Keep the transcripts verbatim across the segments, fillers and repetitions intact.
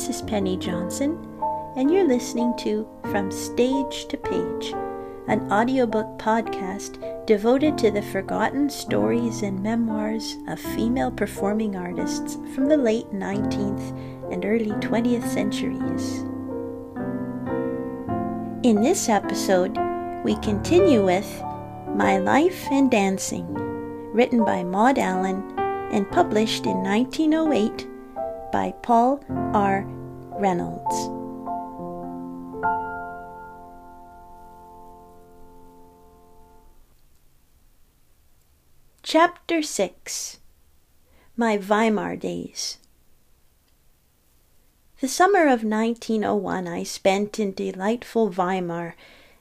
This is Penny Johnson, and you're listening to From Stage to Page, an audiobook podcast devoted to the forgotten stories and memoirs of female performing artists from the late nineteenth and early twentieth centuries. In this episode, we continue with My Life and Dancing, written by Maud Allen and published in nineteen oh eight by Paul R. Reynolds. Chapter six. My Weimar Days. The summer of nineteen oh one I spent in delightful Weimar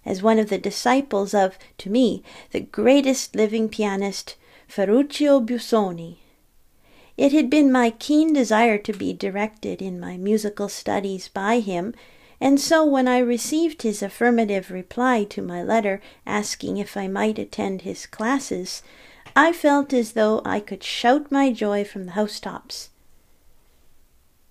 as one of the disciples of, to me, the greatest living pianist, Ferruccio Busoni. It had been my keen desire to be directed in my musical studies by him, and so when I received his affirmative reply to my letter asking if I might attend his classes, I felt as though I could shout my joy from the housetops.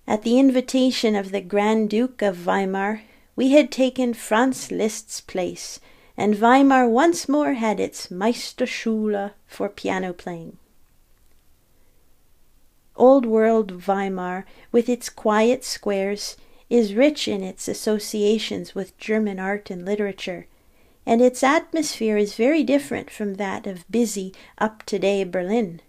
At the invitation of the Grand Duke of Weimar, we had taken Franz Liszt's place, and Weimar once more had its Meisterschule for piano playing. Old-world Weimar, with its quiet squares, is rich in its associations with German art and literature, and its atmosphere is very different from that of busy, up-to-day Berlin.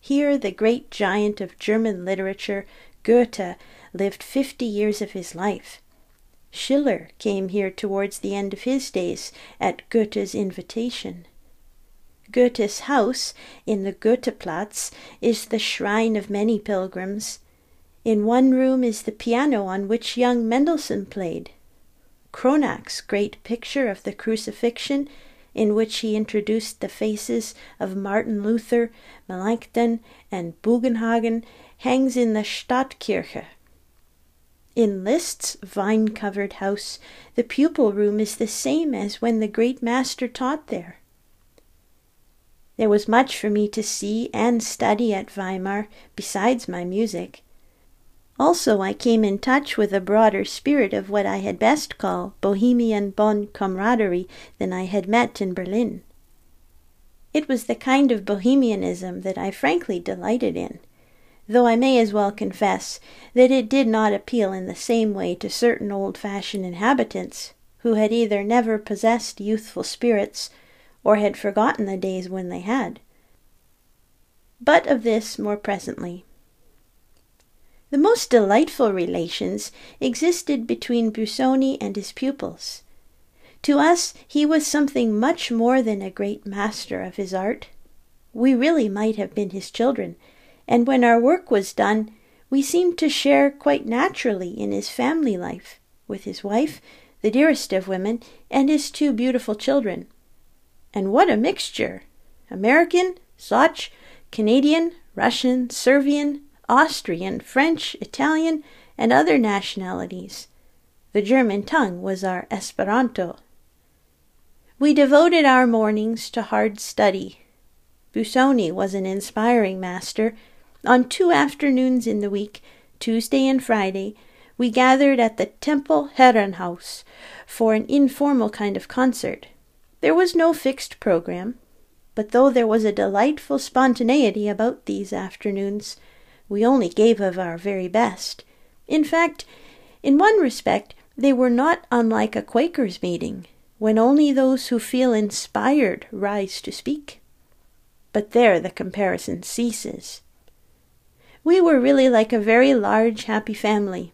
Here the great giant of German literature, Goethe, lived fifty years of his life. Schiller came here towards the end of his days at Goethe's invitation. Goethe's house in the Goetheplatz is the shrine of many pilgrims. In one room is the piano on which young Mendelssohn played. Cronach's great picture of the Crucifixion, in which he introduced the faces of Martin Luther, Melanchthon, and Bugenhagen, hangs in the Stadtkirche. In Liszt's vine-covered house, the pupil room is the same as when the great master taught there. There was much for me to see and study at Weimar, besides my music. Also I came in touch with a broader spirit of what I had best call Bohemian bon camaraderie than I had met in Berlin. It was the kind of Bohemianism that I frankly delighted in, though I may as well confess that it did not appeal in the same way to certain old-fashioned inhabitants who had either never possessed youthful spirits or had forgotten the days when they had. But of this more presently. The most delightful relations existed between Busoni and his pupils. To us he was something much more than a great master of his art. We really might have been his children, and when our work was done, we seemed to share quite naturally in his family life, with his wife, the dearest of women, and his two beautiful children. And what a mixture! American, Scotch, Canadian, Russian, Serbian, Austrian, French, Italian, and other nationalities. The German tongue was our Esperanto. We devoted our mornings to hard study. Busoni was an inspiring master. On two afternoons in the week, Tuesday and Friday, we gathered at the Tempel Herrenhaus for an informal kind of concert. There was no fixed program, but though there was a delightful spontaneity about these afternoons, we only gave of our very best. In fact, in one respect, they were not unlike a Quakers' meeting, when only those who feel inspired rise to speak. But there the comparison ceases. We were really like a very large, happy family.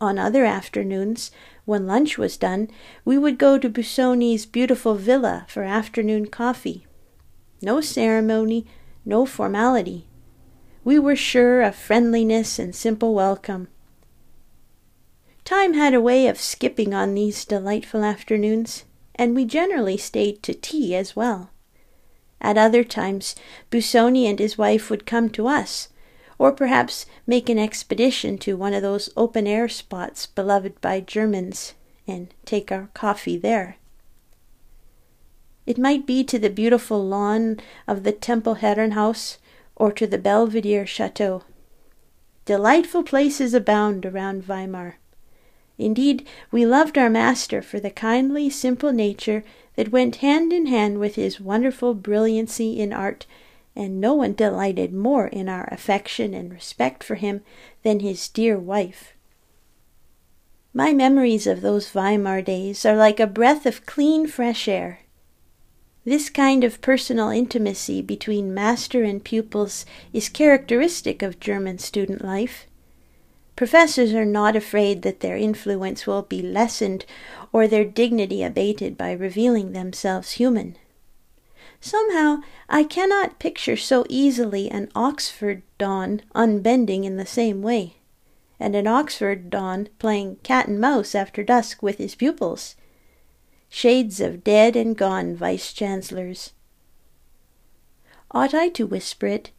On other afternoons, when lunch was done, we would go to Busoni's beautiful villa for afternoon coffee. No ceremony, no formality. We were sure of friendliness and simple welcome. Time had a way of skipping on these delightful afternoons, and we generally stayed to tea as well. At other times, Busoni and his wife would come to us, or perhaps make an expedition to one of those open-air spots beloved by Germans, and take our coffee there. It might be to the beautiful lawn of the Tempel Herrenhaus, or to the Belvedere chateau. Delightful places abound around Weimar. Indeed, we loved our master for the kindly, simple nature that went hand in hand with his wonderful brilliancy in art, and no one delighted more in our affection and respect for him than his dear wife. My memories of those Weimar days are like a breath of clean, fresh air. This kind of personal intimacy between master and pupils is characteristic of German student life. Professors are not afraid that their influence will be lessened or their dignity abated by revealing themselves human. Somehow, I cannot picture so easily an Oxford don unbending in the same way, and an Oxford don playing cat and mouse after dusk with his pupils. Shades of dead and gone vice-chancellors. Ought I to whisper it?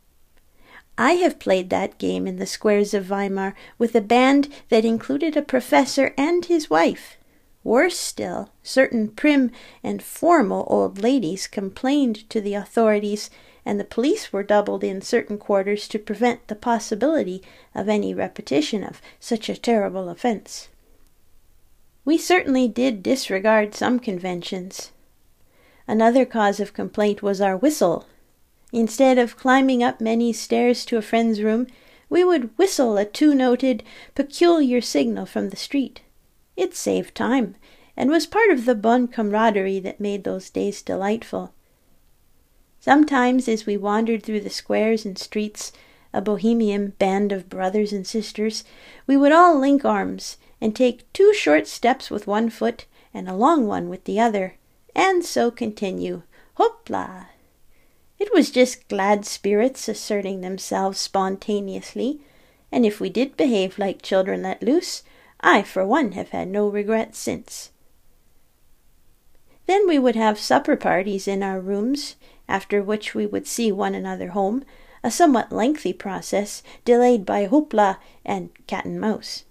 I have played that game in the squares of Weimar with a band that included a professor and his wife. Worse still, certain prim and formal old ladies complained to the authorities, and the police were doubled in certain quarters to prevent the possibility of any repetition of such a terrible offense. We certainly did disregard some conventions. Another cause of complaint was our whistle. Instead of climbing up many stairs to a friend's room, we would whistle a two-noted, peculiar signal from the street. It saved time, and was part of the bon camaraderie that made those days delightful. Sometimes, as we wandered through the squares and streets, a bohemian band of brothers and sisters, we would all link arms and take two short steps with one foot and a long one with the other, and so continue. Hopla! It was just glad spirits asserting themselves spontaneously, and if we did behave like children let loose, I, for one, have had no regrets since. Then we would have supper parties in our rooms, after which we would see one another home, a somewhat lengthy process, delayed by hopla and cat and mouse.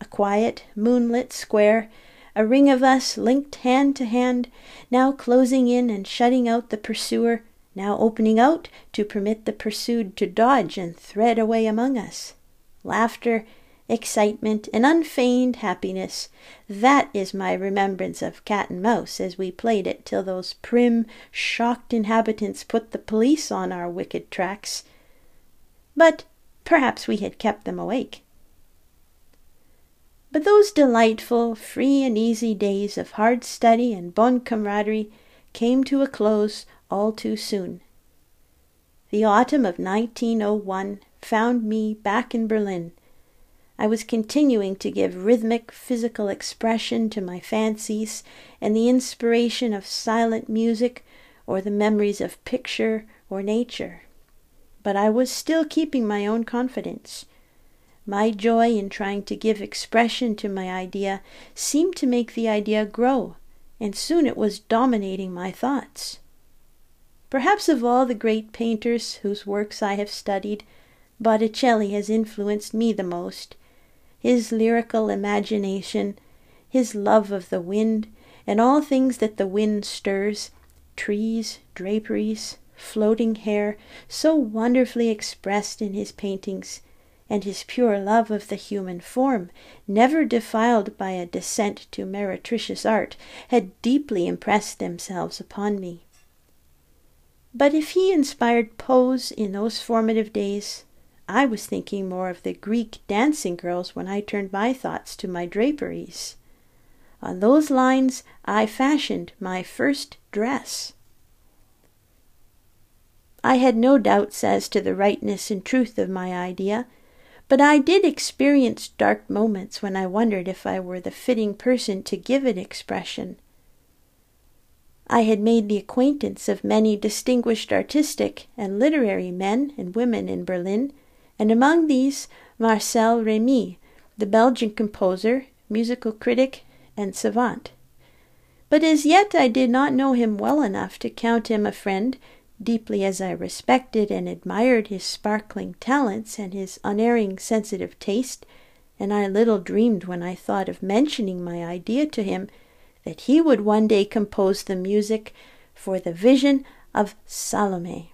A quiet, moonlit square, a ring of us linked hand to hand, now closing in and shutting out the pursuer, now opening out to permit the pursued to dodge and thread away among us. Laughter, excitement, and unfeigned happiness, that is my remembrance of cat and mouse as we played it till those prim, shocked inhabitants put the police on our wicked tracks. But perhaps we had kept them awake. But those delightful, free and easy days of hard study and bon camaraderie came to a close all too soon. The autumn of nineteen oh one found me back in Berlin. I was continuing to give rhythmic, physical expression to my fancies and the inspiration of silent music or the memories of picture or nature. But I was still keeping my own confidence. My joy in trying to give expression to my idea seemed to make the idea grow, and soon it was dominating my thoughts. Perhaps of all the great painters whose works I have studied, Botticelli has influenced me the most. His lyrical imagination, his love of the wind, and all things that the wind stirs, trees, draperies, floating hair, so wonderfully expressed in his paintings, and his pure love of the human form, never defiled by a descent to meretricious art, had deeply impressed themselves upon me. But if he inspired pose in those formative days, I was thinking more of the Greek dancing girls when I turned my thoughts to my draperies. On those lines I fashioned my first dress. I had no doubts as to the rightness and truth of my idea, but I did experience dark moments when I wondered if I were the fitting person to give it expression. I had made the acquaintance of many distinguished artistic and literary men and women in Berlin, and among these Marcel Remy, the Belgian composer, musical critic, and savant. But as yet I did not know him well enough to count him a friend, deeply as I respected and admired his sparkling talents and his unerring sensitive taste, and I little dreamed when I thought of mentioning my idea to him that he would one day compose the music for the vision of Salome.